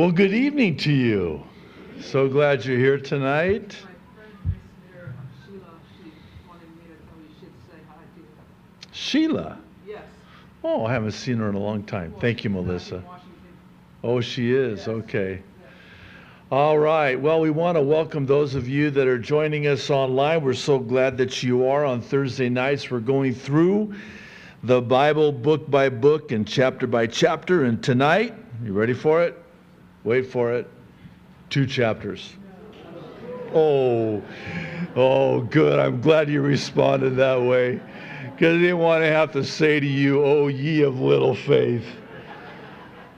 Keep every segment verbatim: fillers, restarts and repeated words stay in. Well, good evening to you. So glad you're here tonight. Sheila? Yes. Oh, I haven't seen her in a long time. Thank you, Melissa. Oh, she is. Okay. All right. Well, we want to welcome those of you that are joining us online. We're so glad that you are. On Thursday nights, we're going through the Bible book by book and chapter by chapter. And tonight, you ready for it? Wait for it. Two chapters. Oh, oh, good. I'm glad you responded that way, because I didn't want to have to say to you, oh, ye of little faith.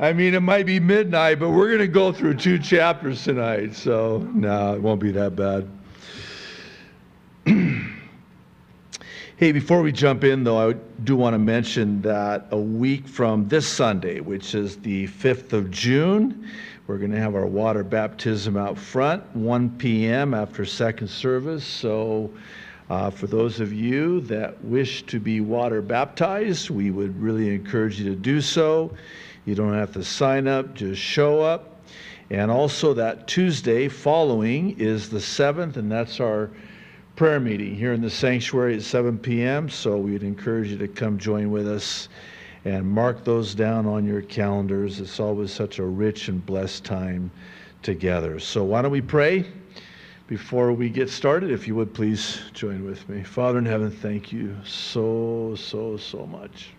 I mean, it might be midnight, but we're going to go through two chapters tonight. So, no, it won't be that bad. Hey, before we jump in, though, I do want to mention that a week from this Sunday, which is the fifth of June, we're going to have our water baptism out front, one p m after second service. So, Uh, for those of you that wish to be water baptized, we would really encourage you to do so. You don't have to sign up, just show up. And also that Tuesday following is the seventh, and that's our prayer meeting here in the sanctuary at seven p m So we'd encourage you to come join with us and mark those down on your calendars. It's always such a rich and blessed time together. So why don't we pray? Before we get started, if you would please join with me. Father in heaven, thank you so, so, so much.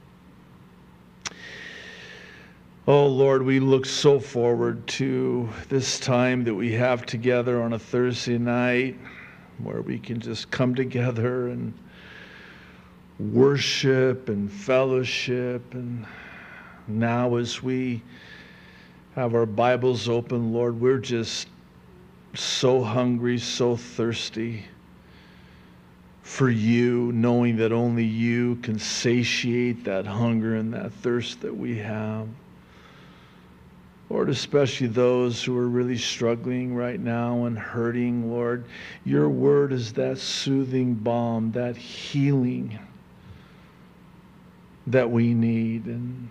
Oh, Lord, we look so forward to this time that we have together on a Thursday night, where we can just come together and worship and fellowship. And now as we have our Bibles open, Lord, we're just so hungry, so thirsty for you, knowing that only you can satiate that hunger and that thirst that we have. Lord, especially those who are really struggling right now and hurting, Lord, your word is that soothing balm, that healing that we need. And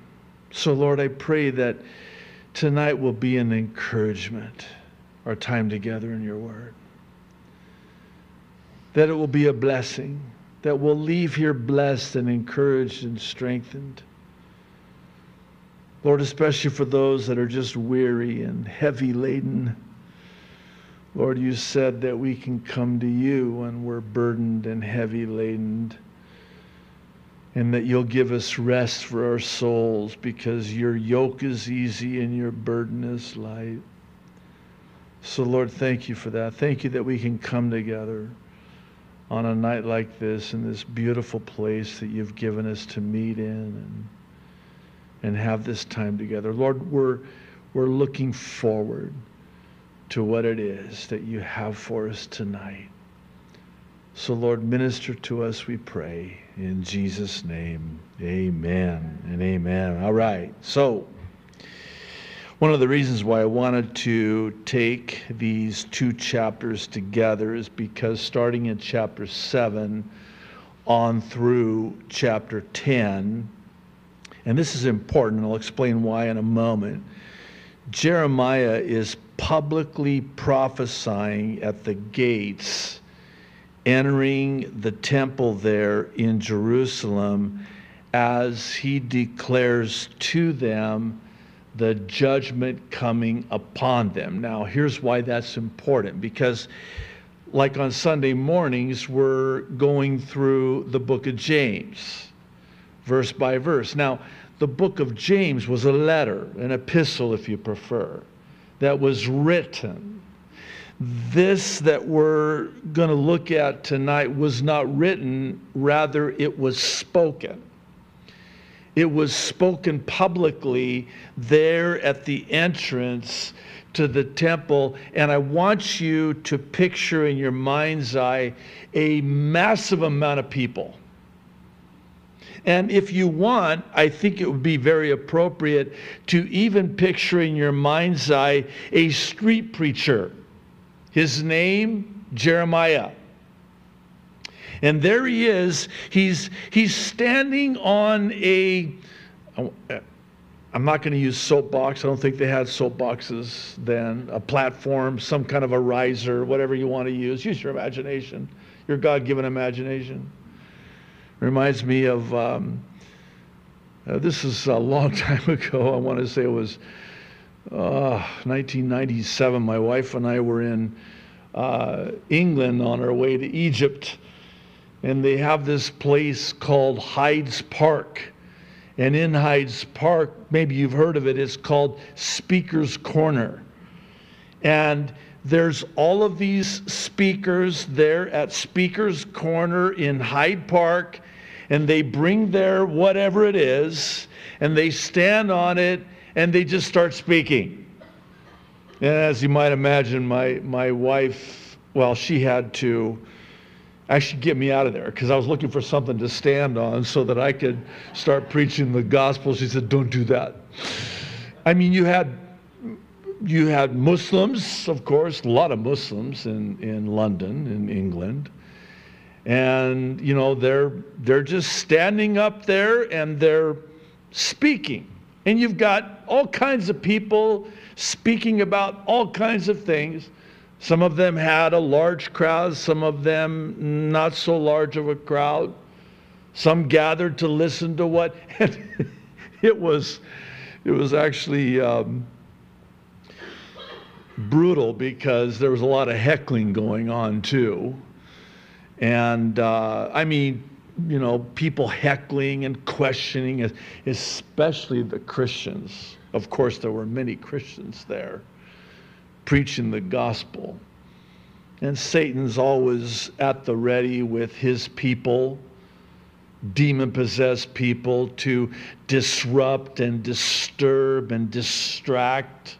so, Lord, I pray that tonight will be an encouragement, our time together in your word, that it will be a blessing, that we'll leave here blessed and encouraged and strengthened. Lord, especially for those that are just weary and heavy laden, Lord, you said that we can come to you when we're burdened and heavy laden, and that you'll give us rest for our souls, because your yoke is easy and your burden is light. So, Lord, thank you for that. Thank you that we can come together on a night like this, in this beautiful place that you've given us to meet in and, and have this time together. Lord, we're, we're looking forward to what it is that you have for us tonight. So, Lord, minister to us, we pray. In Jesus' name, amen and amen. All right, so one of the reasons why I wanted to take these two chapters together is because starting in chapter seven on through chapter ten, and this is important, and I'll explain why in a moment, Jeremiah is publicly prophesying at the gates, entering the temple there in Jerusalem, as he declares to them the judgment coming upon them. Now, here's why that's important, because like on Sunday mornings, we're going through the book of James, verse by verse. Now, the book of James was a letter, an epistle, if you prefer, that was written. This that we're going to look at tonight was not written, rather it was spoken. It was spoken publicly there at the entrance to the temple. And I want you to picture in your mind's eye a massive amount of people. And if you want, I think it would be very appropriate to even picture in your mind's eye a street preacher. His name, Jeremiah. And there he is, he's, he's standing on a, I'm not going to use soapbox. I don't think they had soapboxes then. A platform, some kind of a riser, whatever you want to use. Use your imagination, your God-given imagination. Reminds me of, um, uh, this is a long time ago. I want to say it was uh, nineteen ninety-seven. My wife and I were in uh, England on our way to Egypt. And they have this place called Hyde Park. And in Hyde Park, maybe you've heard of it, it's called Speaker's Corner. And there's all of these speakers there at Speaker's Corner in Hyde Park, and they bring their whatever it is, and they stand on it, and they just start speaking. And as you might imagine, my, my wife, well, she had to actually get me out of there because I was looking for something to stand on so that I could start preaching the gospel. She said, don't do that. I mean, you had you had Muslims, of course, a lot of Muslims in, in London, in England. And, you know, they're, they're just standing up there and they're speaking. And you've got all kinds of people speaking about all kinds of things. Some of them had a large crowd, some of them not so large of a crowd. Some gathered to listen to what, and it was, it was actually um, brutal because there was a lot of heckling going on too. And uh, I mean, you know, people heckling and questioning, especially the Christians. Of course, there were many Christians there, preaching the gospel. And Satan's always at the ready with his people, demon-possessed people, to disrupt and disturb and distract.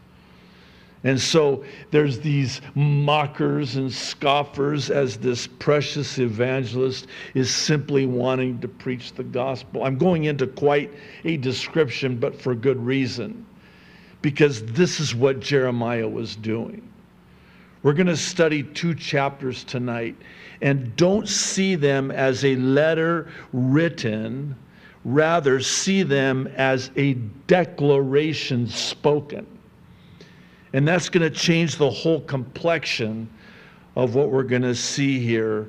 And so there's these mockers and scoffers, as this precious evangelist is simply wanting to preach the gospel. I'm going into quite a description, but for good reason, because this is what Jeremiah was doing. We're going to study two chapters tonight, and don't see them as a letter written, rather see them as a declaration spoken. And that's going to change the whole complexion of what we're going to see here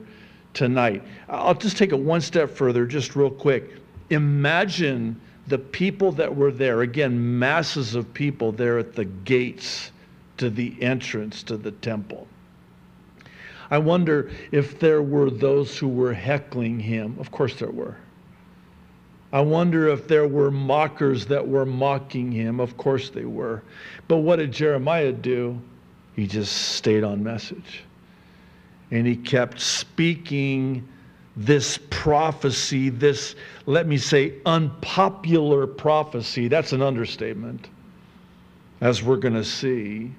tonight. I'll just take it one step further, just real quick. Imagine the people that were there, again, masses of people there at the gates to the entrance to the temple. I wonder if there were those who were heckling him. Of course there were. I wonder if there were mockers that were mocking him. Of course they were. But what did Jeremiah do? He just stayed on message. And he kept speaking this prophecy, this, let me say, unpopular prophecy. That's an understatement, as we're going to see.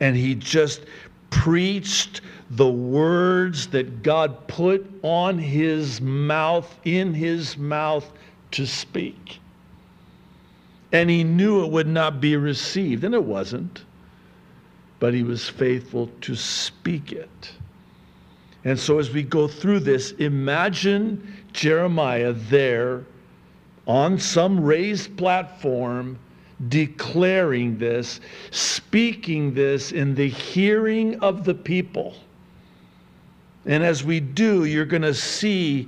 And he just preached the words that God put on his mouth, in his mouth, to speak. And he knew it would not be received, and it wasn't. But he was faithful to speak it. And so as we go through this, imagine Jeremiah there on some raised platform declaring this, speaking this in the hearing of the people. And as we do, you're going to see,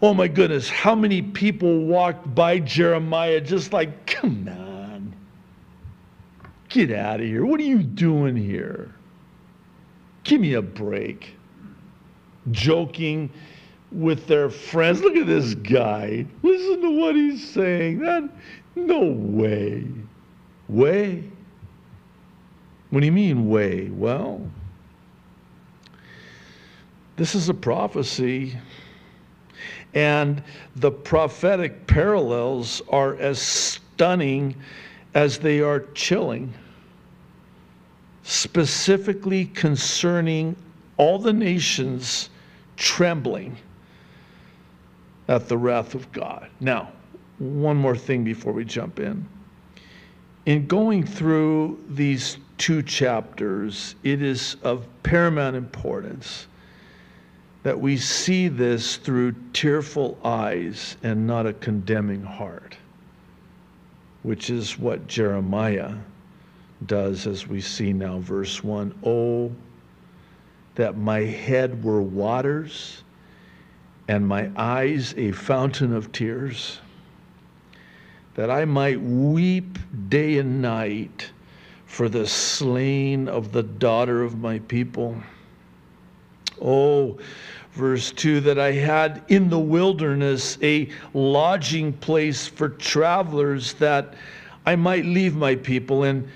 oh my goodness, how many people walked by Jeremiah just like, come on, get out of here. What are you doing here? Give me a break. Joking with their friends. Look at this guy. Listen to what he's saying. That, no way. Way? What do you mean way? Well, this is a prophecy, and the prophetic parallels are as stunning as they are chilling, specifically concerning all the nations trembling at the wrath of God. Now, one more thing before we jump in. In going through these two chapters, it is of paramount importance that we see this through tearful eyes and not a condemning heart. which is what Jeremiah does, as we see now, verse one. Oh, that my head were waters and my eyes a fountain of tears, that I might weep day and night for the slain of the daughter of my people. Oh, verse two, that I had in the wilderness a lodging place for travelers, that I might leave my people and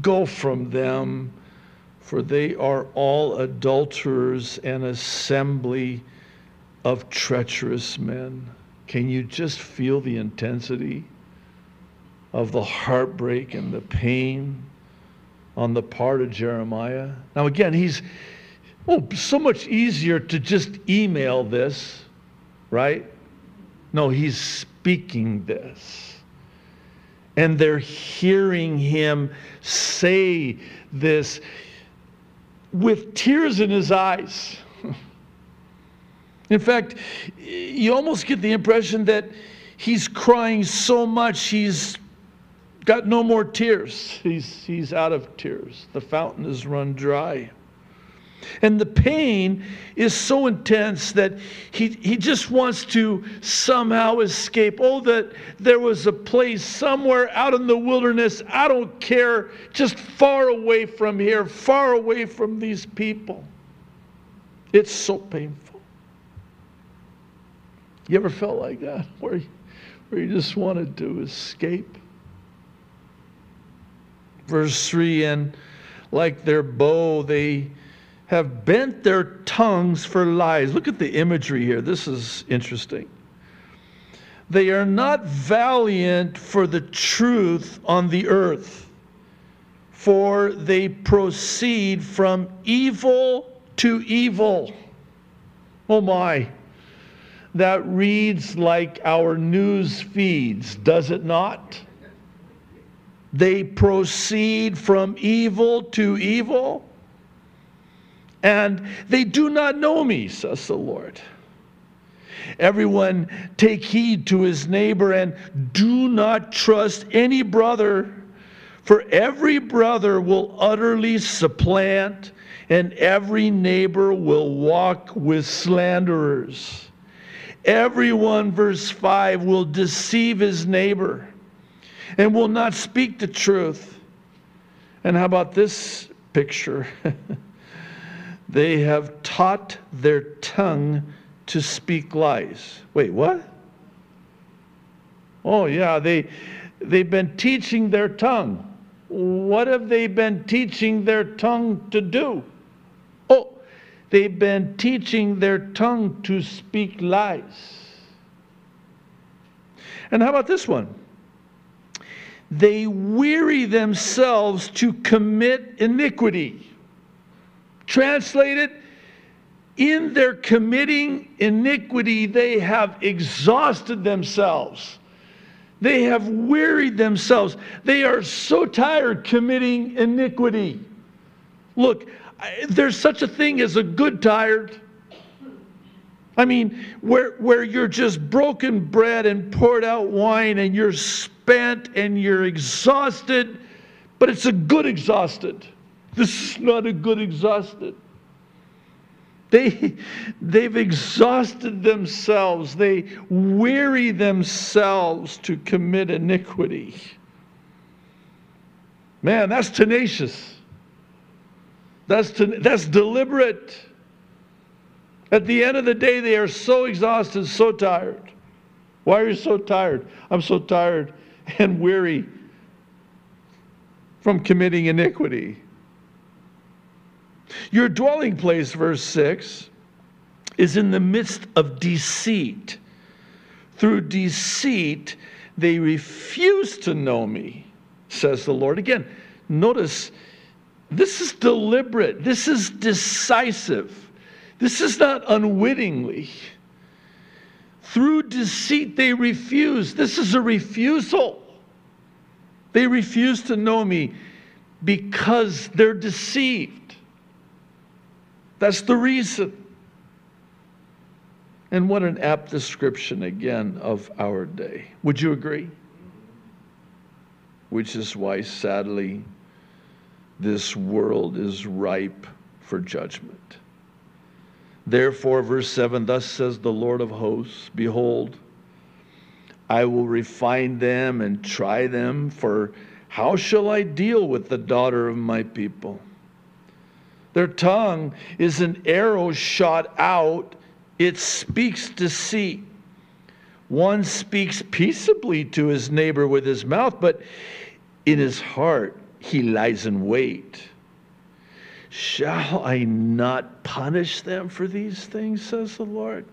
go from them, for they are all adulterers and assembly of treacherous men. Can you just feel the intensity of the heartbreak and the pain on the part of Jeremiah? Now again, he's Oh, so much easier to just email this, right? No, he's speaking this. And they're hearing him say this with tears in his eyes. In fact, you almost get the impression that he's crying so much he's got no more tears. He's, he's out of tears. The fountain has run dry. And the pain is so intense that he, he just wants to somehow escape. Oh, that there was a place somewhere out in the wilderness, I don't care, just far away from here, far away from these people. It's so painful. You ever felt like that, where you, where you just wanted to escape? Verse three, and like their bow, they have bent their tongues for lies. Look at the imagery here. This is interesting. They are not valiant for the truth on the earth, for they proceed from evil to evil. Oh my, that reads like our news feeds, does it not? They proceed from evil to evil. And they do not know me, says the Lord. Everyone take heed to his neighbor and do not trust any brother, for every brother will utterly supplant, and every neighbor will walk with slanderers. Everyone, verse five, will deceive his neighbor and will not speak the truth. And how about this picture? They have taught their tongue to speak lies. Wait, what? Oh yeah, they, they've been teaching their tongue. What have they been teaching their tongue to do? Oh, they've been teaching their tongue to speak lies. And how about this one? They weary themselves to commit iniquity. Translated, in their committing iniquity, they have exhausted themselves. They have wearied themselves. They are so tired committing iniquity. Look, there's such a thing as a good tired. I mean, where, where you're just broken bread and poured out wine and you're spent and you're exhausted, but it's a good exhausted. This is not a good exhausted. They, they've exhausted themselves. They weary themselves to commit iniquity. Man, that's tenacious. That's, ten, that's deliberate. At the end of the day, they are so exhausted, so tired. Why are you so tired? I'm so tired and weary from committing iniquity. Your dwelling place, verse six, is in the midst of deceit. Through deceit, they refuse to know me, says the Lord. Again, notice, this is deliberate. This is decisive. This is not unwittingly. Through deceit, they refuse. This is a refusal. They refuse to know me because they're deceived. That's the reason. And what an apt description again of our day. Would you agree? which is why, sadly, this world is ripe for judgment. Therefore, verse seven, thus says the Lord of hosts, behold, I will refine them and try them, for how shall I deal with the daughter of my people? Their tongue is an arrow shot out. It speaks deceit. One speaks peaceably to his neighbor with his mouth, but in his heart he lies in wait. Shall I not punish them for these things, says the Lord?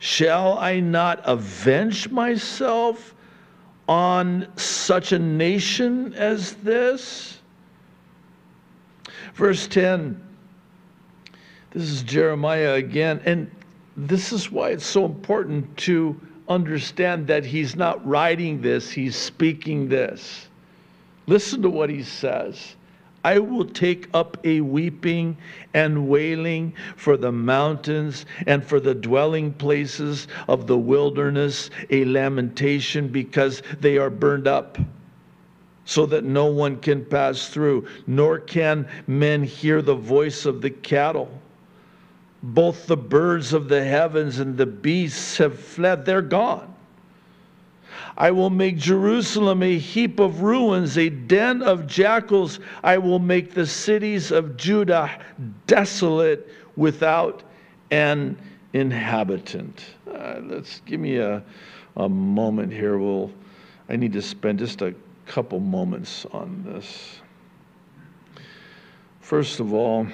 Shall I not avenge myself on such a nation as this? Verse ten, this is Jeremiah again, and this is why it's so important to understand that he's not writing this, he's speaking this. Listen to what he says. I will take up a weeping and wailing for the mountains and for the dwelling places of the wilderness, a lamentation because they are burned up, so that no one can pass through, nor can men hear the voice of the cattle. Both the birds of the heavens and the beasts have fled, they're gone. I will make Jerusalem a heap of ruins, a den of jackals. I will make the cities of Judah desolate without an inhabitant. Uh, let's give me a, a moment here. We'll, I need to spend just a couple moments on this. First of all,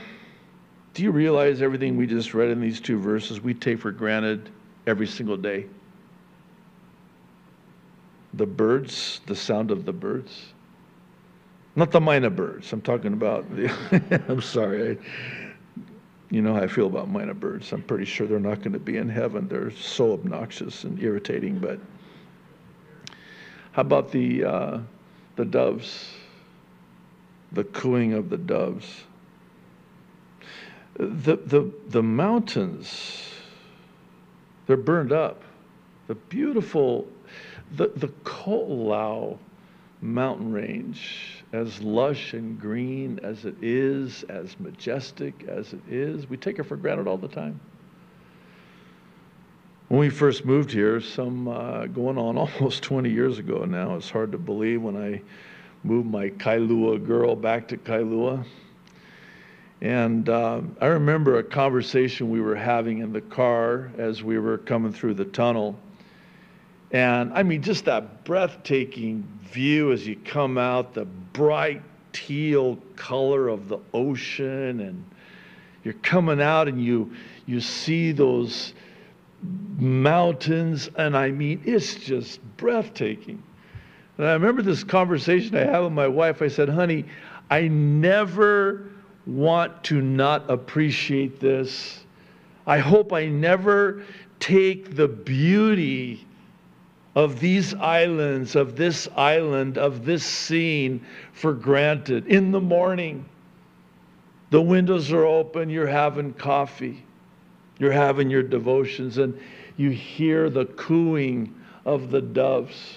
do you realize everything we just read in these two verses we take for granted every single day? The birds, the sound of the birds. Not the minor birds. I'm talking about the I'm sorry. I, you know how I feel about minor birds. I'm pretty sure they're not going to be in heaven. They're so obnoxious and irritating. But how about the uh, the doves, the cooing of the doves? The, the, the mountains, they're burned up. The beautiful, the, the Ko'olau mountain range, as lush and green as it is, as majestic as it is, we take it for granted all the time. When we first moved here, some uh, going on almost twenty years ago now, it's hard to believe, when I moved my Kailua girl back to Kailua. And uh, I remember a conversation we were having in the car as we were coming through the tunnel. And I mean, just that breathtaking view as you come out, the bright teal color of the ocean, and you're coming out and you, you see those mountains, and I mean, it's just breathtaking. And I remember this conversation I had with my wife. I said, honey, I never want to not appreciate this. I hope I never take the beauty of these islands, of this island, of this scene for granted. In the morning, the windows are open, you're having coffee, you're having your devotions, and you hear the cooing of the doves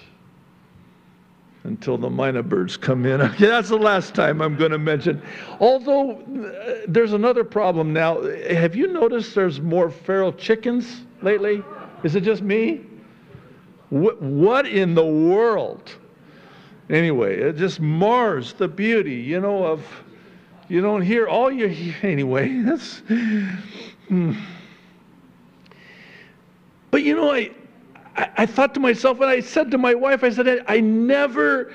until the minor birds come in. Okay, that's the last time I'm going to mention. Although, uh, there's another problem now. Have you noticed there's more feral chickens lately? Is it just me? What, what in the world? Anyway, it just mars the beauty, you know, of, you don't hear all your, anyway, that's, mm. But you know, I, I thought to myself, and I said to my wife, I said, I never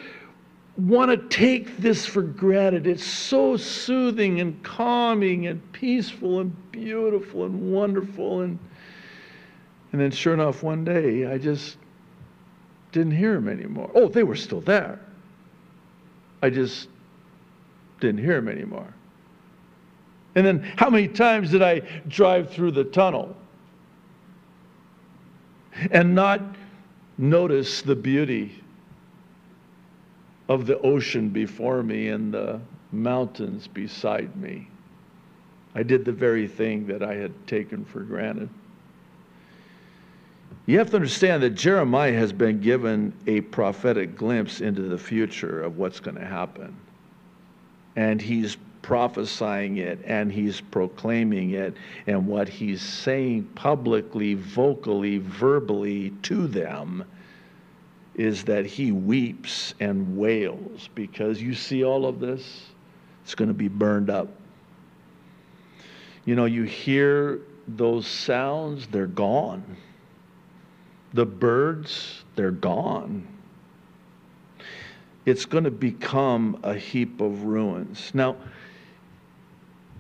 want to take this for granted. It's so soothing and calming and peaceful and beautiful and wonderful. And, and then sure enough, one day, I just didn't hear them anymore. Oh, they were still there. I just didn't hear them anymore. And then how many times did I drive through the tunnel and not notice the beauty of the ocean before me and the mountains beside me? I did the very thing that I had taken for granted. You have to understand that Jeremiah has been given a prophetic glimpse into the future of what's going to happen. And he's prophesying it, and he's proclaiming it, and what he's saying publicly, vocally, verbally to them is that he weeps and wails because you see all of this, it's going to be burned up. You know, you hear those sounds, they're gone. The birds, they're gone. It's going to become a heap of ruins. Now,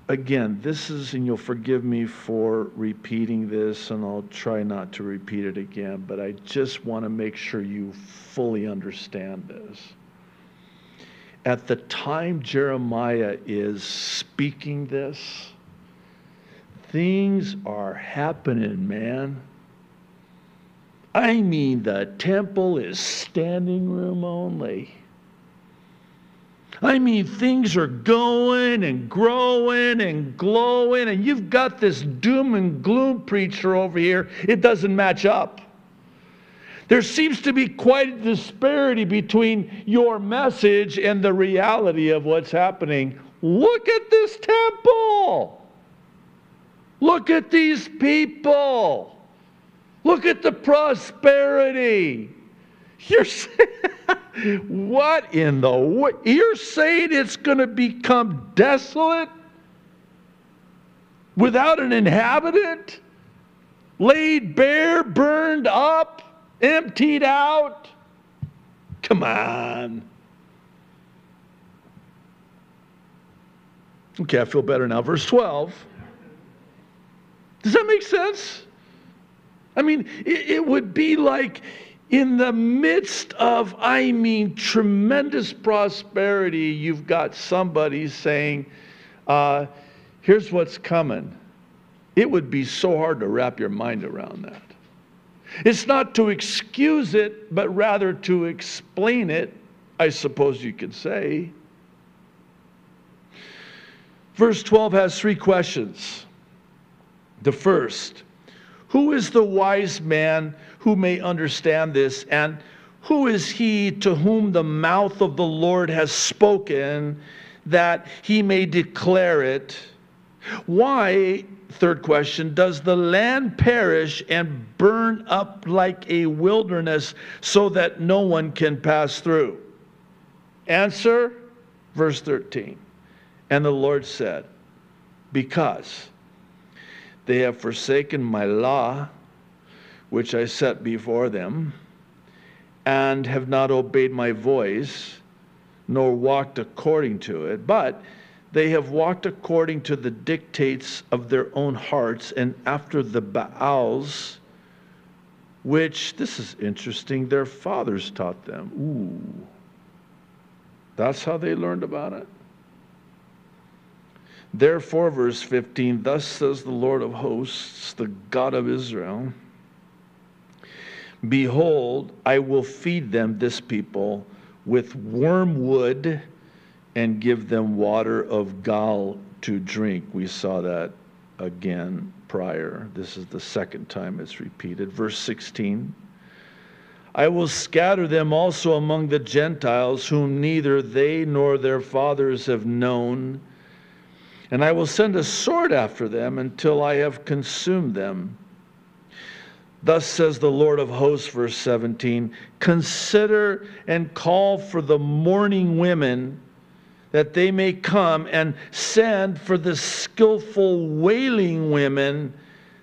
again, this is, and you'll forgive me for repeating this, and I'll try not to repeat it again, but I just want to make sure you fully understand this. At the time Jeremiah is speaking this, things are happening, man. I mean, the temple is standing room only. I mean, things are going and growing and glowing, and you've got this doom and gloom preacher over here. It doesn't match up. There seems to be quite a disparity between your message and the reality of what's happening. Look at this temple. Look at these people. Look at the prosperity. You're saying, what in the world? You're saying it's going to become desolate without an inhabitant, laid bare, burned up, emptied out? Come on. Okay, I feel better now. Verse twelve. Does that make sense? I mean, it, it would be like, in the midst of, I mean, tremendous prosperity, you've got somebody saying, uh, here's what's coming. It would be so hard to wrap your mind around that. It's not to excuse it, but rather to explain it, I suppose you could say. Verse twelve has three questions. The first, who is the wise man who may understand this? And who is he to whom the mouth of the Lord has spoken that he may declare it? Why, third question, does the land perish and burn up like a wilderness so that no one can pass through? Answer, verse thirteen. And the Lord said, because they have forsaken my law, which I set before them, and have not obeyed my voice, nor walked according to it. But they have walked according to the dictates of their own hearts, and after the Baals, which, this is interesting, their fathers taught them. Ooh, that's how they learned about it. Therefore, verse fifteen, thus says the Lord of hosts, the God of Israel, behold, I will feed them, this people, with wormwood and give them water of gall to drink. We saw that again prior. This is the second time it's repeated. Verse sixteen, I will scatter them also among the Gentiles, whom neither they nor their fathers have known, and I will send a sword after them until I have consumed them. Thus says the Lord of hosts, verse seventeen, consider and call for the mourning women that they may come, and send for the skillful wailing women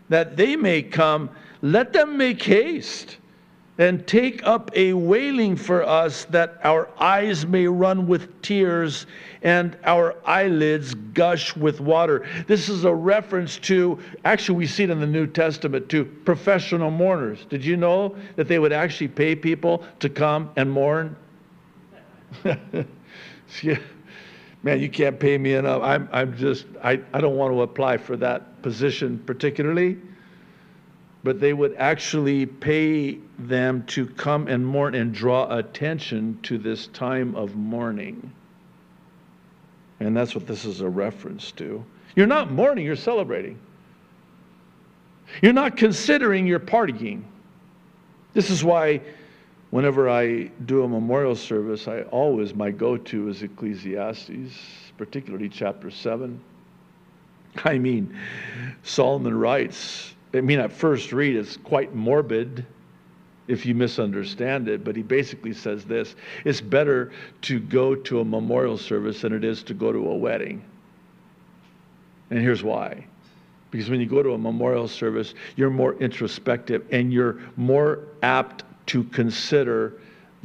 that they may come. Let them make haste and take up a wailing for us, that our eyes may run with tears and our eyelids gush with water. This is a reference to, actually we see it in the New Testament too, professional mourners. Did you know that they would actually pay people to come and mourn? Yeah. Man, you can't pay me enough. I'm, I'm just, I, I don't want to apply for that position particularly. But they would actually pay them to come and mourn and draw attention to this time of mourning. And that's what this is a reference to. You're not mourning, you're celebrating. You're not considering, you're partying. This is why whenever I do a memorial service, I always, my go-to is Ecclesiastes, particularly chapter seven. I mean, Solomon writes, I mean, at first read, it's quite morbid if you misunderstand it, but he basically says this: it's better to go to a memorial service than it is to go to a wedding. And here's why. Because when you go to a memorial service, you're more introspective and you're more apt to consider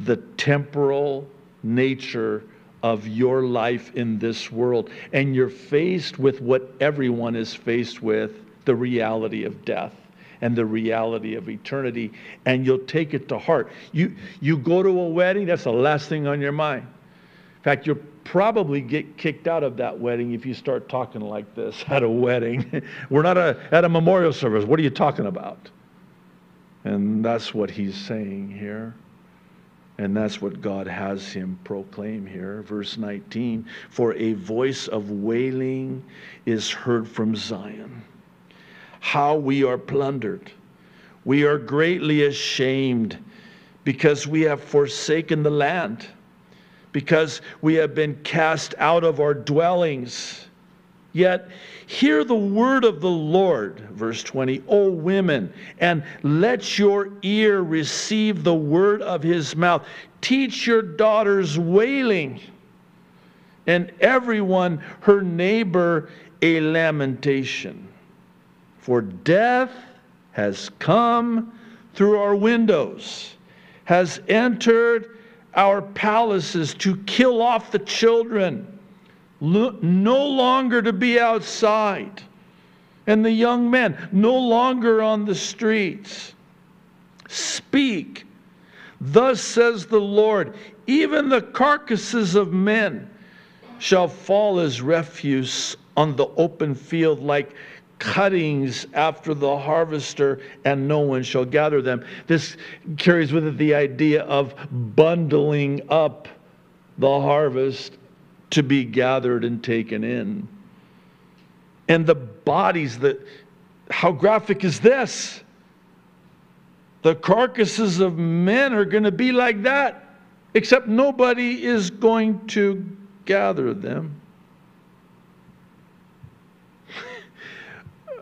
the temporal nature of your life in this world. And you're faced with what everyone is faced with, the reality of death and the reality of eternity, and you'll take it to heart. You, you go to a wedding, that's the last thing on your mind. In fact, you'll probably get kicked out of that wedding if you start talking like this at a wedding. We're not a, at a memorial service. What are you talking about? And that's what he's saying here. And that's what God has him proclaim here. Verse nineteen, for a voice of wailing is heard from Zion. How we are plundered. We are greatly ashamed because we have forsaken the land, because we have been cast out of our dwellings. Yet hear the word of the Lord, verse twenty, O women, and let your ear receive the word of his mouth. Teach your daughters wailing, and everyone her neighbor a lamentation. For death has come through our windows, has entered our palaces to kill off the children, no longer to be outside, and the young men no longer on the streets. Speak, thus says the Lord, even the carcasses of men shall fall as refuse on the open field, like cuttings after the harvester, and no one shall gather them. This carries with it the idea of bundling up the harvest to be gathered and taken in. And the bodies, that, how graphic is this? The carcasses of men are going to be like that, except nobody is going to gather them.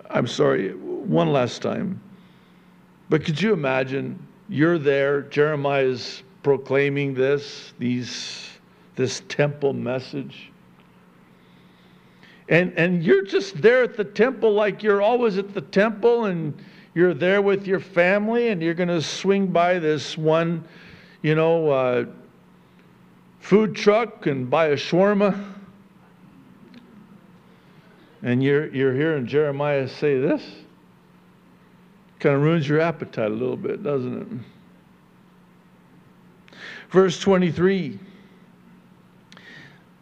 I'm sorry, one last time. But could you imagine, you're there, Jeremiah is proclaiming this, these, this temple message. And, and you're just there at the temple like you're always at the temple, and you're there with your family, and you're going to swing by this one, you know, uh, food truck and buy a shawarma. And you're, you're hearing Jeremiah say this. Kind of ruins your appetite a little bit, doesn't it? Verse twenty-three.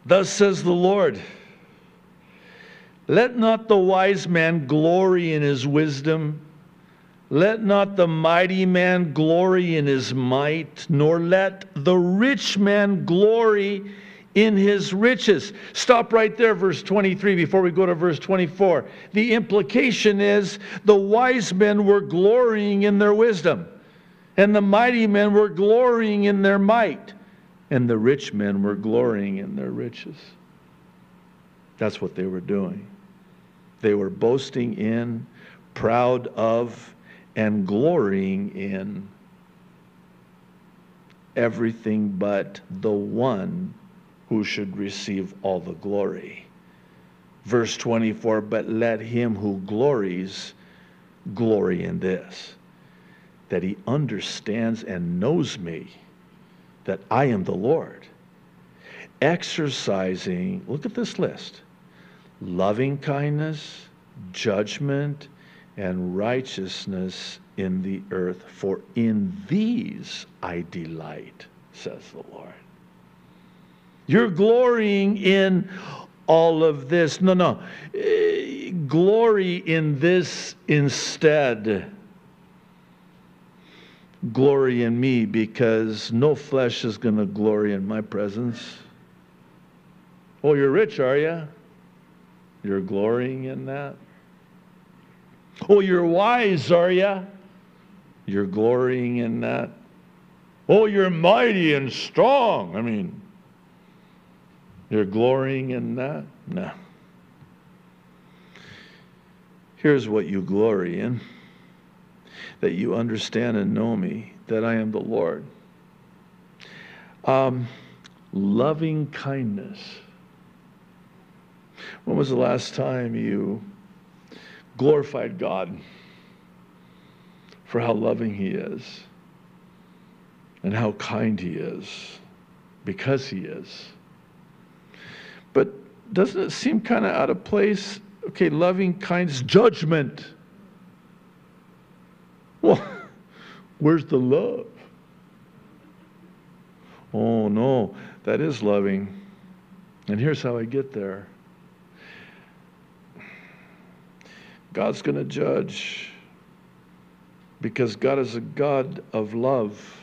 Thus says the Lord, let not the wise man glory in his wisdom, let not the mighty man glory in his might, nor let the rich man glory in his riches. Stop right there, verse twenty-three, before we go to verse twenty-four. The implication is the wise men were glorying in their wisdom, and the mighty men were glorying in their might, and the rich men were glorying in their riches. That's what they were doing. They were boasting in, proud of, and glorying in everything but the one who should receive all the glory. Verse twenty-four, but let him who glories, glory in this, that he understands and knows me, that I am the Lord, exercising, look at this list, loving kindness, judgment, and righteousness in the earth, for in these I delight, says the Lord. You're glorying in all of this. No, no. Uh, glory in this instead. Glory in me, because no flesh is going to glory in my presence. Oh, you're rich, are you? You're glorying in that. Oh, you're wise, are you? You're glorying in that. Oh, you're mighty and strong. I mean, you're glorying in that? No. Here's what you glory in: that you understand and know me, that I am the Lord. Um, loving kindness. When was the last time you glorified God for how loving he is and how kind he is, because he is? But doesn't it seem kind of out of place? Okay, loving kindness, judgment. Well, where's the love? Oh no, that is loving. And here's how I get there. God's going to judge, because God is a God of love.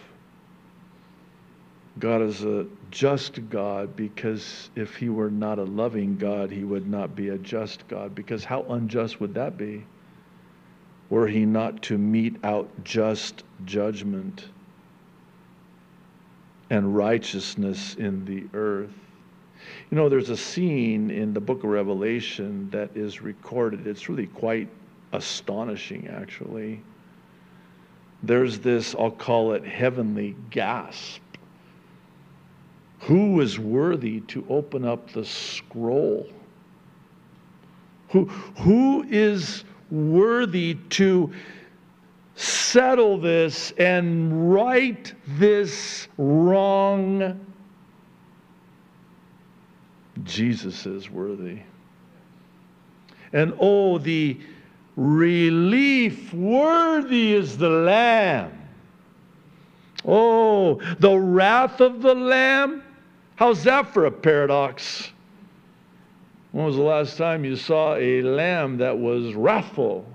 God is a just God, because if he were not a loving God, he would not be a just God, because how unjust would that be were he not to mete out just judgment and righteousness in the earth. You know, there's a scene in the book of Revelation that is recorded. It's really quite astonishing, actually. There's this, I'll call it, heavenly gasp. Who is worthy to open up the scroll? Who, who is worthy to settle this and right this wrong? Jesus is worthy. And oh, the relief, worthy is the Lamb. Oh, the wrath of the Lamb. How's that for a paradox? When was the last time you saw a lamb that was wrathful?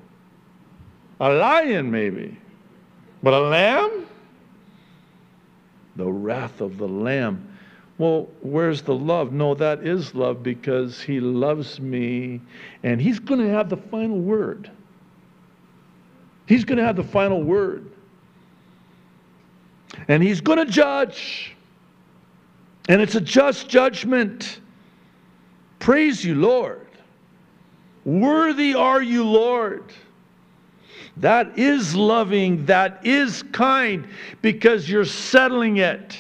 A lion maybe, but a lamb? The wrath of the Lamb. Well, where's the love? No, that is love, because he loves me, and he's going to have the final word. He's going to have the final word. And he's going to judge. And it's a just judgment. Praise you, Lord. Worthy are you, Lord. That is loving. That is kind, because you're settling it.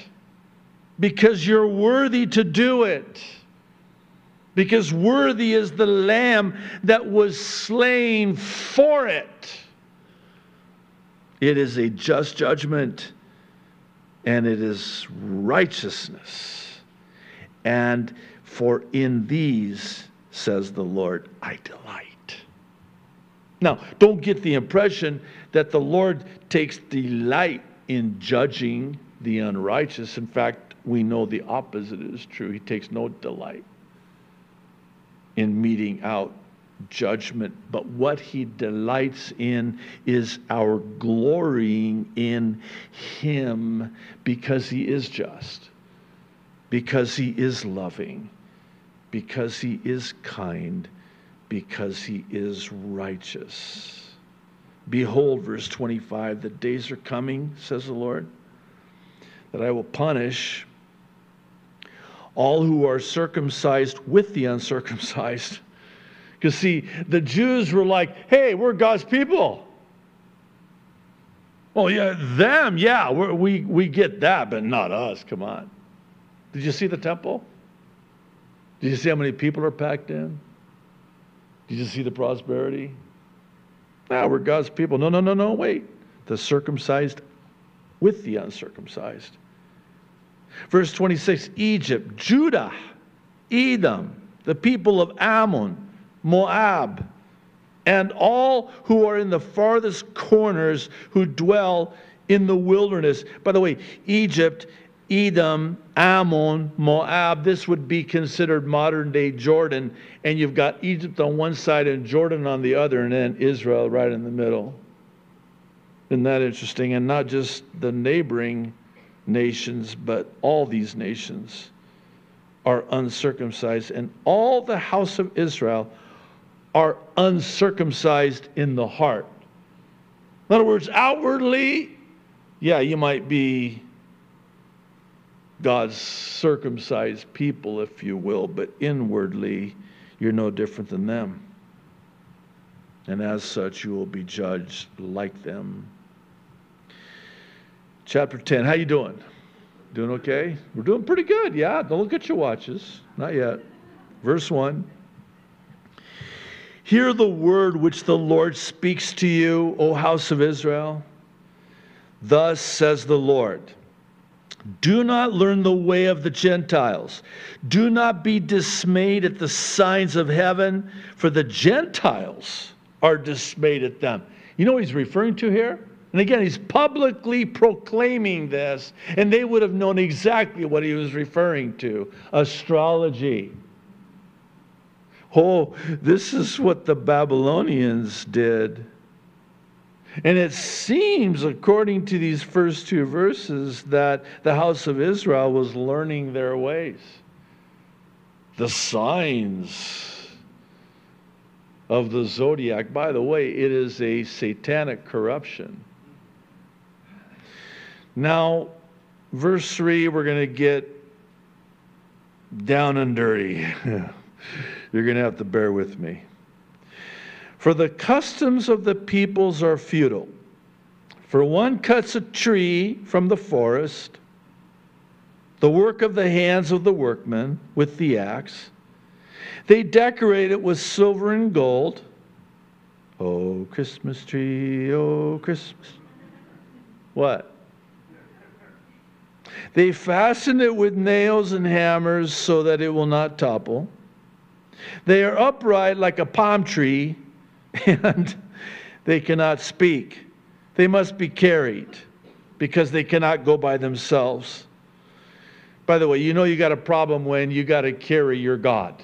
Because you're worthy to do it. Because worthy is the Lamb that was slain for it. It is a just judgment, and it is righteousness. And for in these, says the Lord, I delight. Now, don't get the impression that the Lord takes delight in judging the unrighteous. In fact, we know the opposite is true. He takes no delight in meting out judgment, but what he delights in is our glorying in him, because he is just, because he is loving, because he is kind, because he is righteous. Behold, verse twenty-five, the days are coming, says the Lord, that I will punish all who are circumcised with the uncircumcised. Because see, the Jews were like, hey, we're God's people. Oh yeah, them, yeah, we're, we, we get that, but not us, come on. Did you see the temple? Did you see how many people are packed in? Did you see the prosperity? Nah, we're God's people. No, no, no, no, wait. The circumcised with the uncircumcised. Verse twenty-six, Egypt, Judah, Edom, the people of Ammon, Moab, and all who are in the farthest corners, who dwell in the wilderness. By the way, Egypt, Edom, Ammon, Moab, this would be considered modern-day Jordan, and you've got Egypt on one side and Jordan on the other, and then Israel right in the middle. Isn't that interesting? And not just the neighboring nations, but all these nations are uncircumcised, and all the house of Israel are uncircumcised in the heart. In other words, outwardly, yeah, you might be God's circumcised people, if you will, but inwardly, you're no different than them. And as such, you will be judged like them. Chapter ten, how you doing? Doing okay? We're doing pretty good, yeah. Don't look at your watches. Not yet. Verse one. Hear the word which the Lord speaks to you, O house of Israel. Thus says the Lord, do not learn the way of the Gentiles. Do not be dismayed at the signs of heaven, for the Gentiles are dismayed at them. You know what he's referring to here? And again, he's publicly proclaiming this, and they would have known exactly what he was referring to. Astrology. Oh, this is what the Babylonians did. And it seems, according to these first two verses, that the house of Israel was learning their ways. The signs of the zodiac. By the way, it is a satanic corruption. Now, verse three, we're going to get down and dirty. You're going to have to bear with me. For the customs of the peoples are futile. For one cuts a tree from the forest, the work of the hands of the workmen with the axe. They decorate it with silver and gold. Oh, Christmas tree, oh, Christmas. What? They fasten it with nails and hammers so that it will not topple. They are upright like a palm tree, and they cannot speak. They must be carried because they cannot go by themselves. By the way, you know you got a problem when you got to carry your God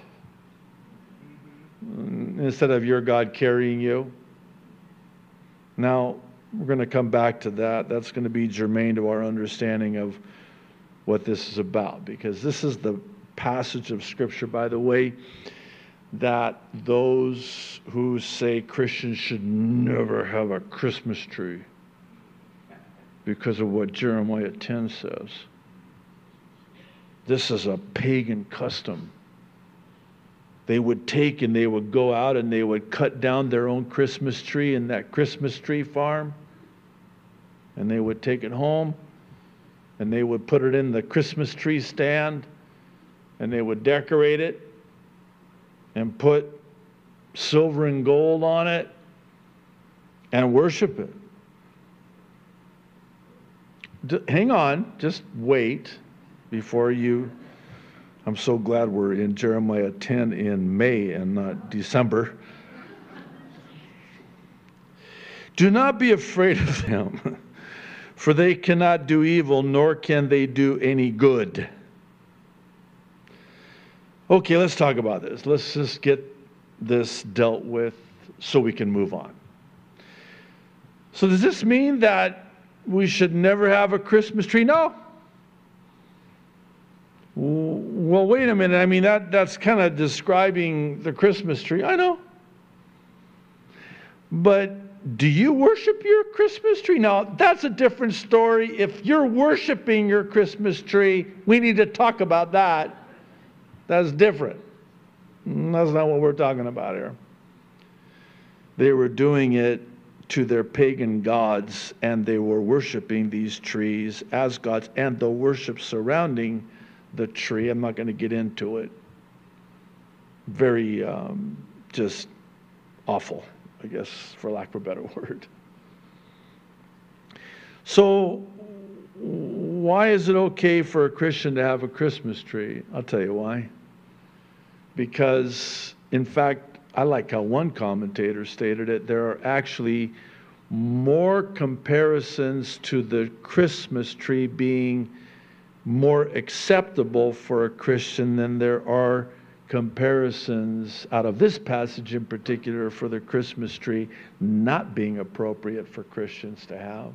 instead of your God carrying you. Now, we're going to come back to that. That's going to be germane to our understanding of what this is about, because this is the passage of Scripture, by the way, that those who say Christians should never have a Christmas tree because of what Jeremiah ten says. This is a pagan custom. They would take and they would go out and they would cut down their own Christmas tree in that Christmas tree farm, and they would take it home and they would put it in the Christmas tree stand, and they would decorate it and put silver and gold on it and worship it. D- hang on, just wait before you... I'm so glad we're in Jeremiah ten in May and not December. Do not be afraid of them, for they cannot do evil, nor can they do any good. Okay, let's talk about this. Let's just get this dealt with so we can move on. So does this mean that we should never have a Christmas tree? No. Well, wait a minute. I mean, that, that's kind of describing the Christmas tree. I know. But do you worship your Christmas tree? Now, that's a different story. If you're worshiping your Christmas tree, we need to talk about that. That's different. That's not what we're talking about here. They were doing it to their pagan gods, and they were worshiping these trees as gods, and the worship surrounding the tree. I'm not going to get into it. Very um, just awful, I guess, for lack of a better word. So why is it okay for a Christian to have a Christmas tree? I'll tell you why. Because, in fact, I like how one commentator stated it, there are actually more comparisons to the Christmas tree being more acceptable for a Christian than there are comparisons out of this passage in particular for the Christmas tree not being appropriate for Christians to have.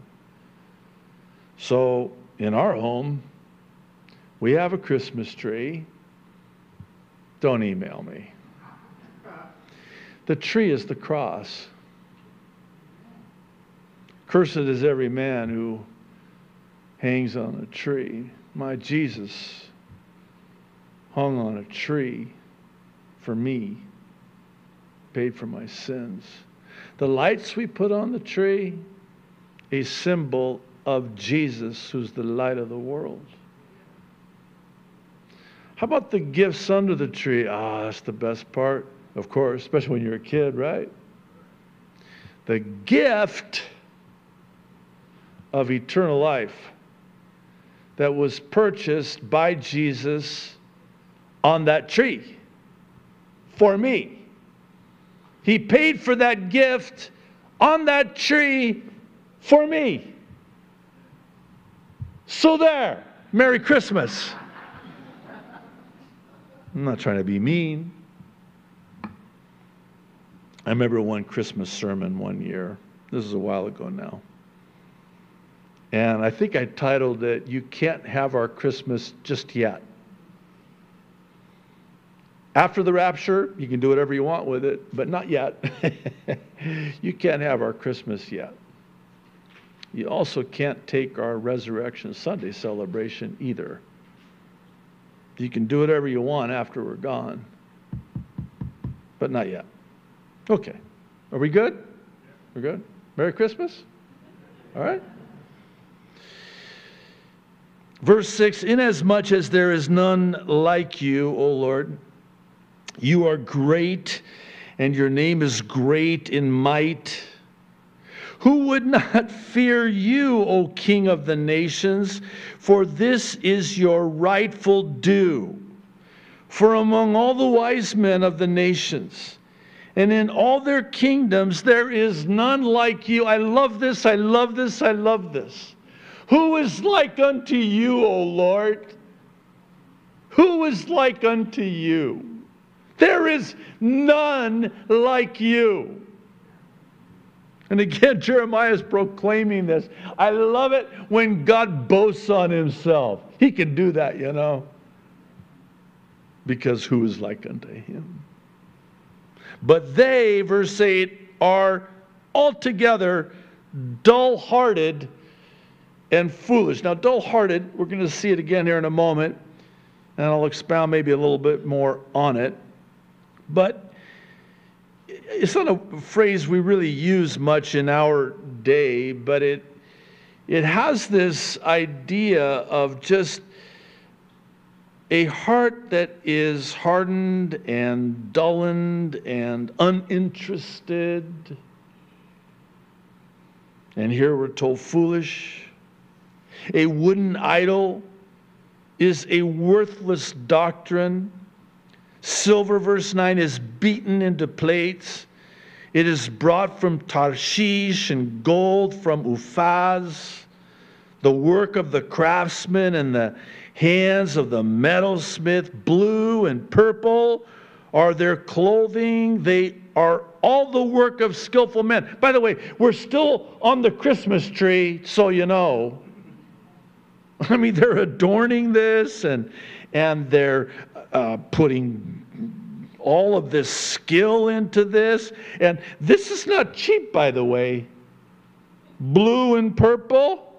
So, in our home, we have a Christmas tree. Don't email me. The tree is the cross. Cursed is every man who hangs on a tree. My Jesus hung on a tree for me, paid for my sins. The lights we put on the tree, a symbol of Jesus, who's the light of the world. How about the gifts under the tree? Ah, that's the best part, of course, especially when you're a kid, right? The gift of eternal life that was purchased by Jesus on that tree for me. He paid for that gift on that tree for me. So there, Merry Christmas. I'm not trying to be mean. I remember one Christmas sermon one year. This is a while ago now. And I think I titled it, "You Can't Have Our Christmas Just Yet." After the rapture, you can do whatever you want with it, but not yet. You can't have our Christmas yet. You also can't take our Resurrection Sunday celebration either. You can do whatever you want after we're gone, but not yet. Okay. Are we good? We're good? Merry Christmas? All right. Verse six, inasmuch as there is none like you, O Lord, you are great, and your name is great in might. Who would not fear you, O King of the nations? For this is your rightful due. For among all the wise men of the nations, and in all their kingdoms, there is none like you. I love this, I love this, I love this. Who is like unto you, O Lord? Who is like unto you? There is none like you. And again, Jeremiah is proclaiming this. I love it when God boasts on himself. He can do that, you know. Because who is like unto him? But they, verse eight, are altogether dull-hearted and foolish. Now, dull-hearted, we're going to see it again here in a moment. And I'll expound maybe a little bit more on it. But it's not a phrase we really use much in our day, but it it has this idea of just a heart that is hardened and dullened and uninterested. And here we're told foolish. A wooden idol is a worthless doctrine. Silver, verse nine, is beaten into plates. It is brought from Tarshish, and gold from Uphaz, the work of the craftsman and the hands of the metalsmith. Blue and purple are their clothing. They are all the work of skillful men. By the way, we're still on the Christmas tree, so you know. I mean, they're adorning this, and and they're Uh, putting all of this skill into this. And this is not cheap, by the way. Blue and purple.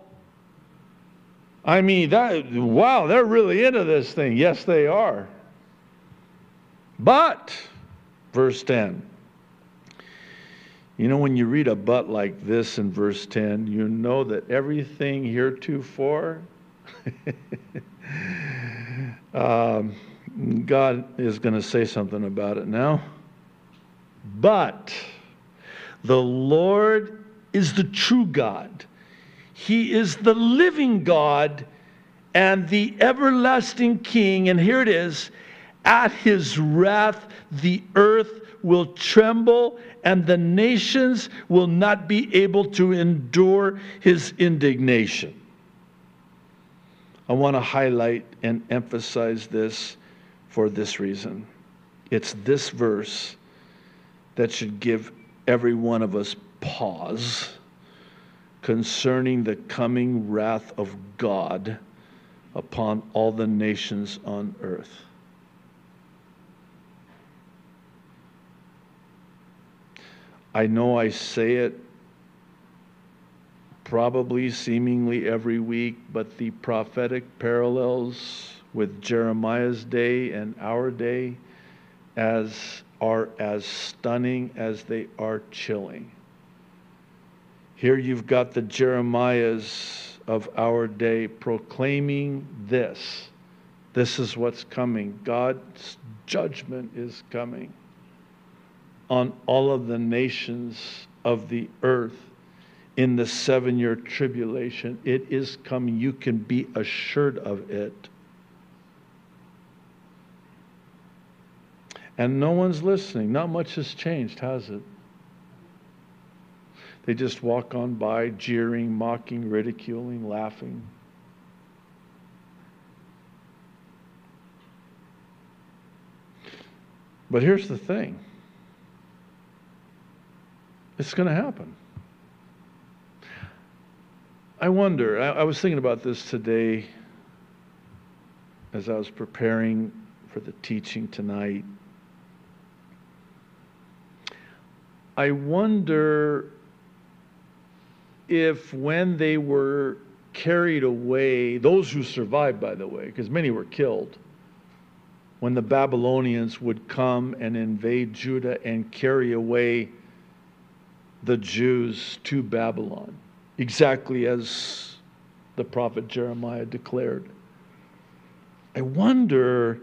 I mean, that, wow, they're really into this thing. Yes, they are. But, verse ten. You know, when you read a but like this in verse ten, you know that everything heretofore, um, God is going to say something about it now. But the Lord is the true God. He is the living God and the everlasting King. And here it is. At his wrath, the earth will tremble, and the nations will not be able to endure his indignation. I want to highlight and emphasize this. For this reason, it's this verse that should give every one of us pause concerning the coming wrath of God upon all the nations on earth. I know I say it probably seemingly every week, but the prophetic parallels with Jeremiah's day and our day as are as stunning as they are chilling. Here you've got the Jeremiahs of our day proclaiming this. This is what's coming. God's judgment is coming on all of the nations of the earth in the seven-year tribulation. It is coming. You can be assured of it. And no one's listening. Not much has changed, has it? They just walk on by, jeering, mocking, ridiculing, laughing. But here's the thing. It's going to happen. I wonder, I, I was thinking about this today as I was preparing for the teaching tonight. I wonder if when they were carried away, those who survived, by the way, because many were killed, when the Babylonians would come and invade Judah and carry away the Jews to Babylon, exactly as the prophet Jeremiah declared. I wonder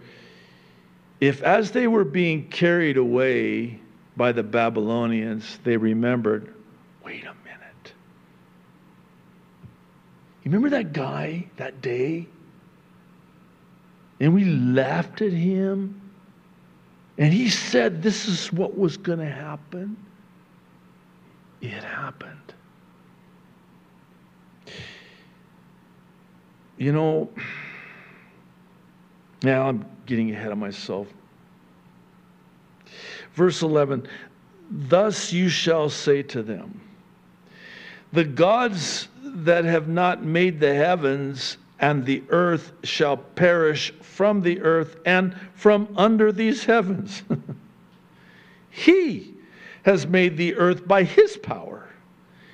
if as they were being carried away by the Babylonians, they remembered, wait a minute. You remember that guy that day? And we laughed at him. And he said this is what was going to happen. It happened. You know, now I'm getting ahead of myself. Verse eleven, thus you shall say to them, the gods that have not made the heavens and the earth shall perish from the earth and from under these heavens. He has made the earth by his power.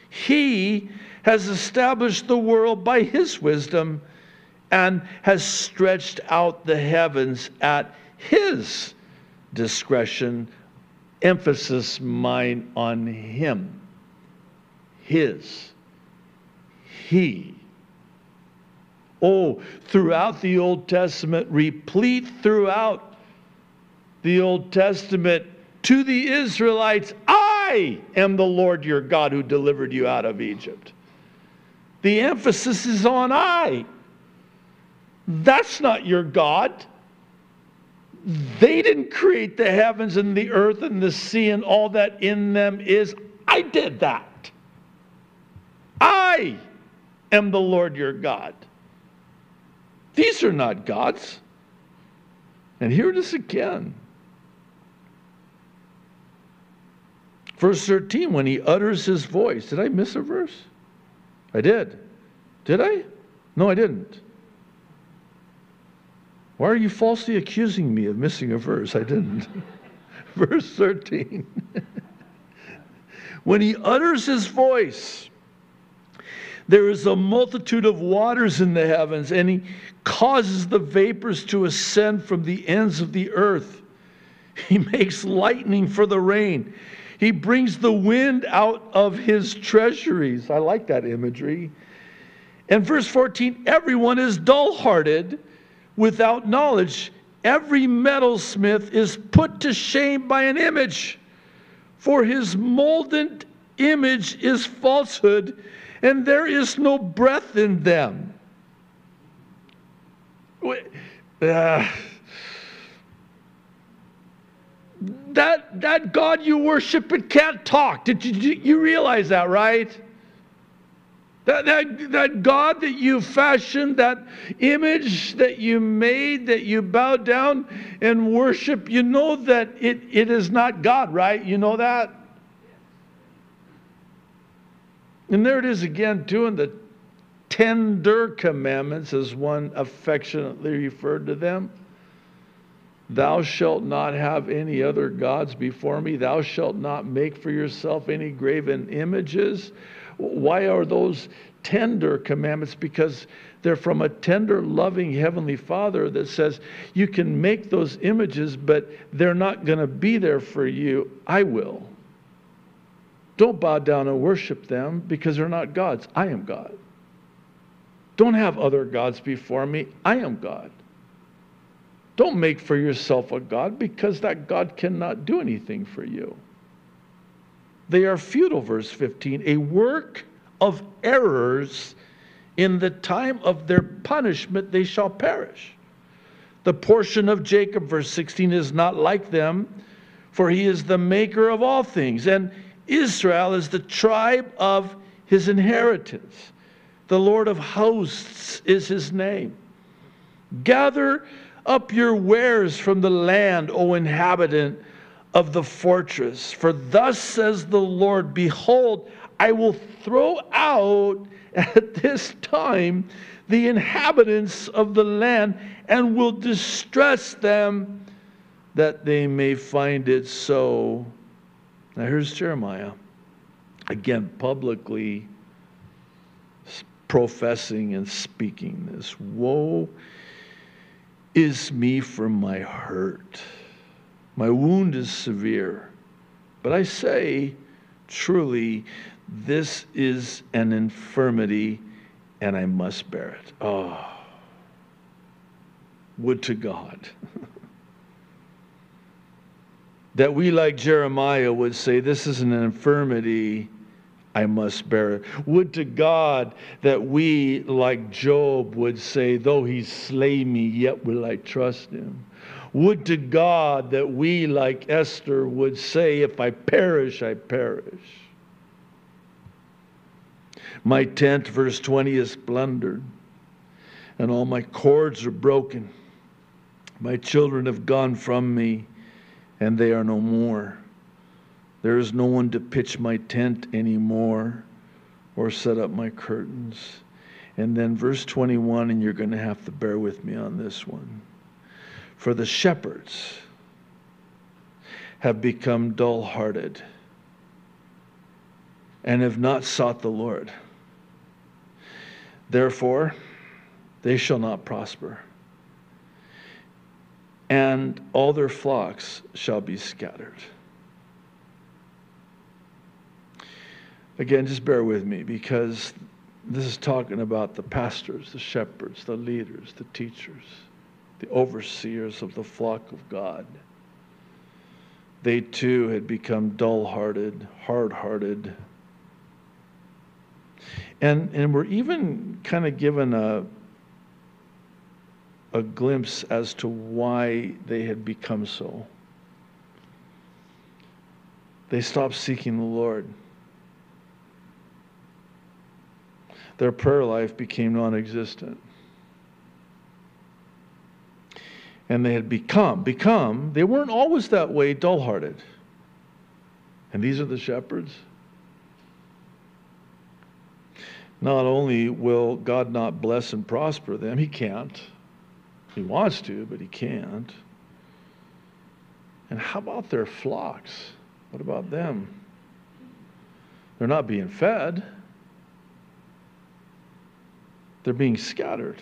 He has established the world by his wisdom and has stretched out the heavens at his discretion. Emphasis mine on him. His. He. Oh, throughout the Old Testament, replete throughout the Old Testament, to the Israelites, I am the Lord your God who delivered you out of Egypt. The emphasis is on I. That's not your God. They didn't create the heavens and the earth and the sea and all that in them is. I did that. I am the Lord your God. These are not gods. And hear this again. Verse thirteen, when he utters his voice. Did I miss a verse? I did. Did I? No, I didn't. Why are you falsely accusing me of missing a verse? I didn't. Verse thirteen. When he utters his voice, there is a multitude of waters in the heavens, and he causes the vapors to ascend from the ends of the earth. He makes lightning for the rain. He brings the wind out of his treasuries. I like that imagery. And verse fourteen, everyone is dull-hearted without knowledge. Every metalsmith is put to shame by an image, for his molded image is falsehood, and there is no breath in them. Uh, that, that God you worship, it can't talk. Did you, you realize that, right? That, that, that God that you fashioned, that image that you made, that you bow down and worship, you know that it, it is not God, right? You know that? And there it is again, too, in the tender commandments, as one affectionately referred to them. Thou shalt not have any other gods before me. Thou shalt not make for yourself any graven images Why are those tender commandments? Because they're from a tender, loving Heavenly Father that says, you can make those images, but they're not going to be there for you. I will. Don't bow down and worship them because they're not gods. I am God. Don't have other gods before me. I am God. Don't make for yourself a god because that god cannot do anything for you. They are futile, verse fifteen, a work of errors. In the time of their punishment they shall perish. The portion of Jacob, verse sixteen, is not like them, for he is the maker of all things, and Israel is the tribe of his inheritance. The Lord of hosts is his name. Gather up your wares from the land, O inhabitant of the fortress. For thus says the Lord, behold, I will throw out at this time the inhabitants of the land and will distress them that they may find it so. Now here's Jeremiah, again, publicly professing and speaking this. Woe is me for my hurt. My wound is severe. But I say, truly, this is an infirmity, and I must bear it. Oh, would to God that we, like Jeremiah, would say, this is an infirmity, I must bear it. Would to God that we, like Job, would say, though he slay me, yet will I trust him. Would to God that we, like Esther, would say, if I perish, I perish. My tent, verse twenty, is plundered, and all my cords are broken. My children have gone from me, and they are no more. There is no one to pitch my tent anymore or set up my curtains. And then verse twenty-one, and you're going to have to bear with me on this one. For the shepherds have become dull-hearted and have not sought the Lord. Therefore, they shall not prosper, and all their flocks shall be scattered. Again, just bear with me, because this is talking about the pastors, the shepherds, the leaders, the teachers, the overseers of the flock of God. They too had become dull-hearted, hard-hearted. And, and we're even kind of given a, a glimpse as to why they had become so. They stopped seeking the Lord. Their prayer life became non-existent. And they had become, become, they weren't always that way, dull-hearted. And these are the shepherds. Not only will God not bless and prosper them, he can't. He wants to, but he can't. And how about their flocks? What about them? They're not being fed. They're being scattered.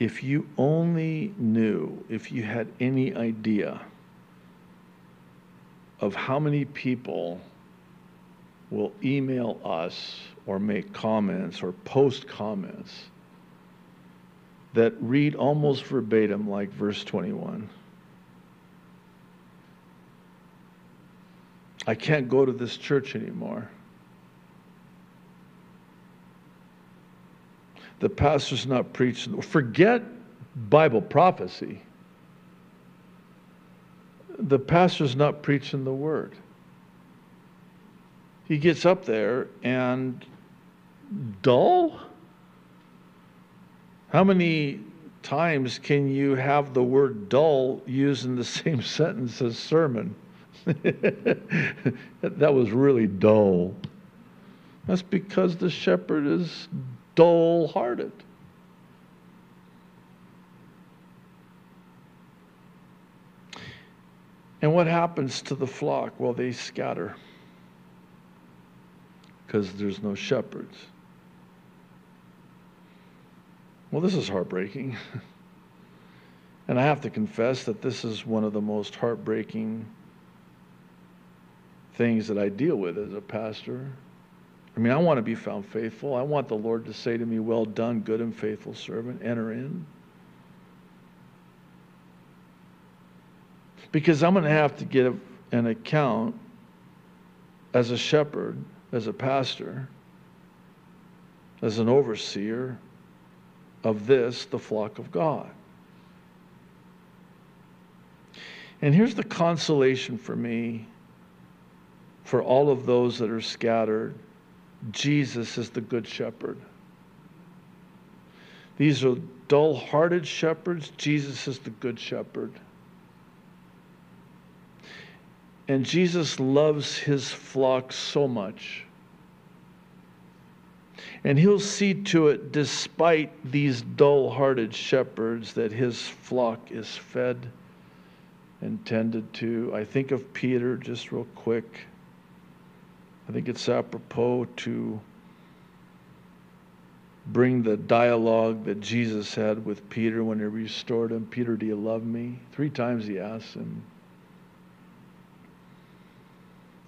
If you only knew, if you had any idea of how many people will email us or make comments or post comments that read almost verbatim like verse twenty-one. I can't go to this church anymore. The pastor's not preaching. Forget Bible prophecy. The pastor's not preaching the word. He gets up there and dull? How many times can you have the word dull used in the same sentence as sermon? That was really dull. That's because the shepherd is dull-hearted. And what happens to the flock? Well, they scatter because there's no shepherds. Well, this is heartbreaking. And I have to confess that this is one of the most heartbreaking things that I deal with as a pastor. I mean, I want to be found faithful. I want the Lord to say to me, well done, good and faithful servant, enter in. Because I'm going to have to give an account as a shepherd, as a pastor, as an overseer of this, the flock of God. And here's the consolation for me, for all of those that are scattered. Jesus is the good shepherd. These are dull-hearted shepherds. Jesus is the good shepherd. And Jesus loves his flock so much. And he'll see to it, despite these dull-hearted shepherds, that his flock is fed and tended to. I think of Peter, just real quick. I think it's apropos to bring the dialogue that Jesus had with Peter when he restored him. Peter, do you love me? Three times he asked him.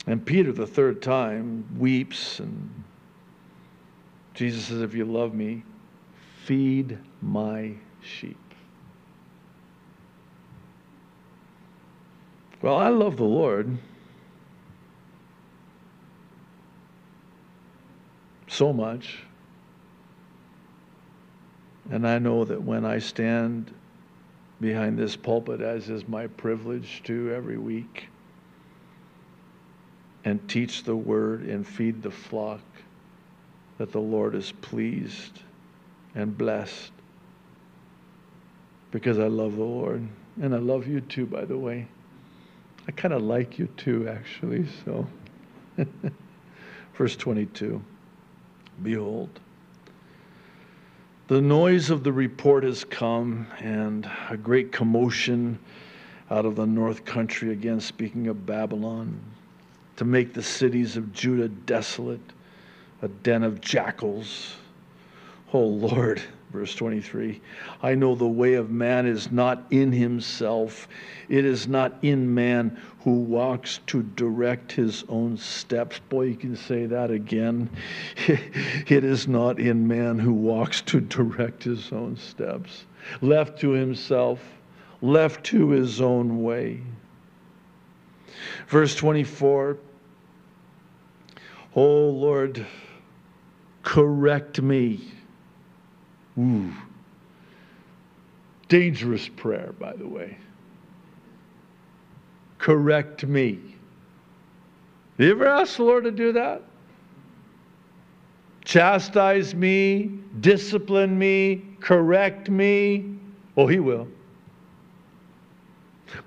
And Peter, the third time, weeps. And Jesus says, if you love me, feed my sheep. Well, I love the Lord so much, and I know that when I stand behind this pulpit, as is my privilege to every week, and teach the word and feed the flock, that the Lord is pleased and blessed, because I love the Lord. And I love you too, by the way. I kind of like you too, actually. So verse twenty-two. Behold, the noise of the report has come, and a great commotion out of the north country, again speaking of Babylon, to make the cities of Judah desolate, a den of jackals. Oh Lord, verse twenty-three, I know the way of man is not in himself. It is not in man who walks to direct his own steps. Boy, you can say that again. It is not in man who walks to direct his own steps. Left to himself, left to his own way. Verse twenty-four, oh Lord, correct me. Ooh. Dangerous prayer, by the way. Correct me. You ever ask the Lord to do that? Chastise me, discipline me, correct me. Oh, he will.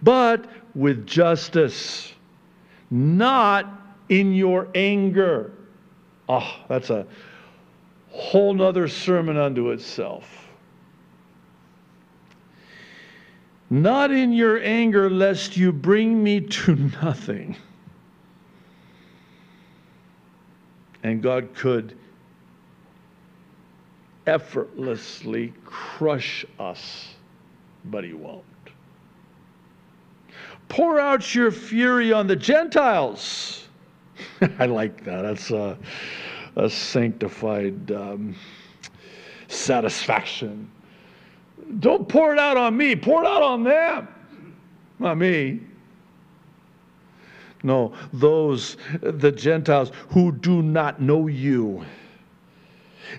But with justice, not in your anger. Oh, that's a whole nother sermon unto itself. Not in your anger, lest you bring me to nothing. And God could effortlessly crush us, but he won't. Pour out your fury on the Gentiles. I like that. That's a... Uh, A sanctified um, satisfaction. Don't pour it out on me. Pour it out on them. Not me. No, those, the Gentiles who do not know you.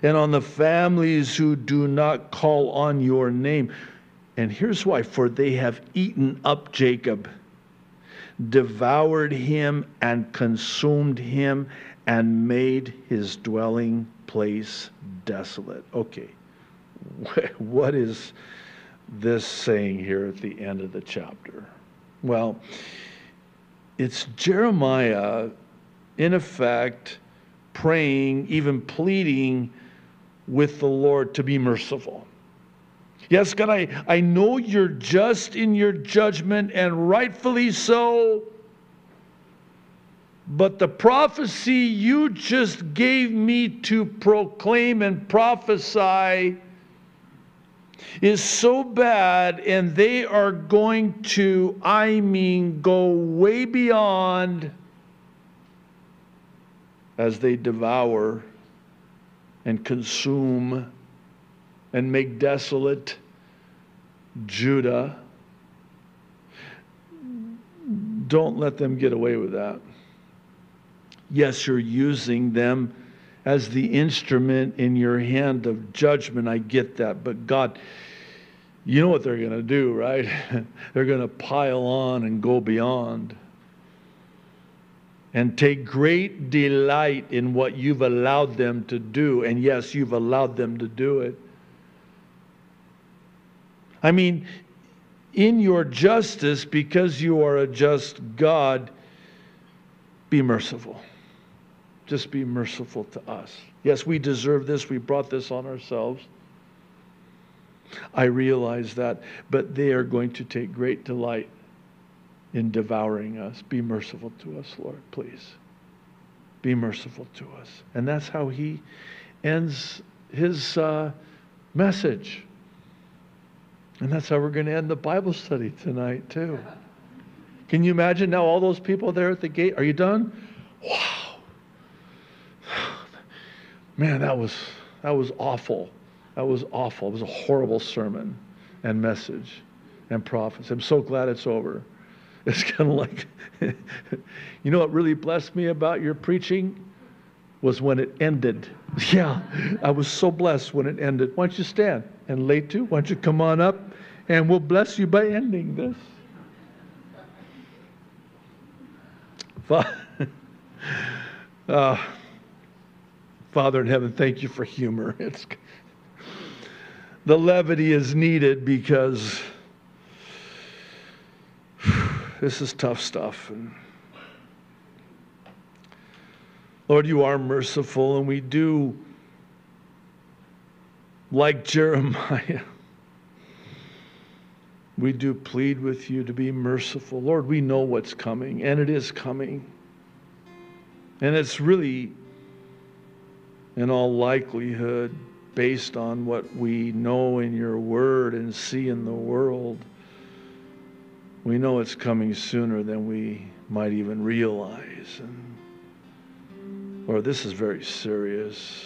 And on the families who do not call on your name. And here's why. For they have eaten up Jacob, devoured him and consumed him, and made his dwelling place desolate. Okay, what is this saying here at the end of the chapter? Well, it's Jeremiah, in effect, praying, even pleading with the Lord to be merciful. Yes, God, I, I know you're just in your judgment, and rightfully so. But the prophecy you just gave me to proclaim and prophesy is so bad, and they are going to, I mean, go way beyond as they devour and consume and make desolate Judah. Don't let them get away with that. Yes, you're using them as the instrument in your hand of judgment. I get that. But God, you know what they're going to do, right? They're going to pile on and go beyond and take great delight in what you've allowed them to do. And yes, you've allowed them to do it. I mean, in your justice, because you are a just God, be merciful. Just be merciful to us. Yes, we deserve this. We brought this on ourselves. I realize that, but they are going to take great delight in devouring us. Be merciful to us, Lord, please. Be merciful to us. And that's how he ends his uh, message. And that's how we're going to end the Bible study tonight, too. Can you imagine now all those people there at the gate? Are you done? Wow. Man, that was that was awful. That was awful. It was a horrible sermon and message and prophecy. I'm so glad it's over. It's kind of like, you know what really blessed me about your preaching was when it ended. Yeah, I was so blessed when it ended. Why don't you stand? And Leitu, why don't you come on up, and we'll bless you by ending this. Uh, Father in heaven, thank you for humor. It's, the levity is needed because whew, this is tough stuff. And Lord, you are merciful, and we do, like Jeremiah, we do plead with you to be merciful. Lord, we know what's coming, and it is coming. And it's really, in all likelihood, based on what we know in your word and see in the world, we know it's coming sooner than we might even realize. And Lord, this is very serious.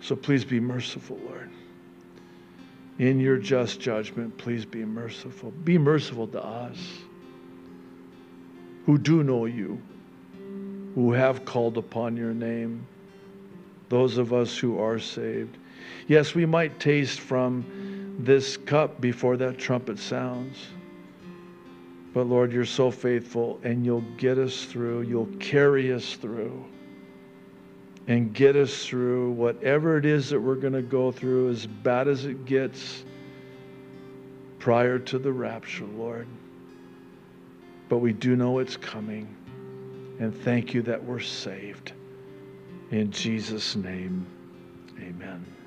So please be merciful, Lord. In your just judgment, please be merciful. Be merciful to us who do know you, who have called upon your name, those of us who are saved. Yes, we might taste from this cup before that trumpet sounds. But Lord, you're so faithful, and you'll get us through. You'll carry us through and get us through whatever it is that we're going to go through, as bad as it gets prior to the rapture, Lord. But we do know it's coming. And thank you that we're saved. In Jesus' name, amen.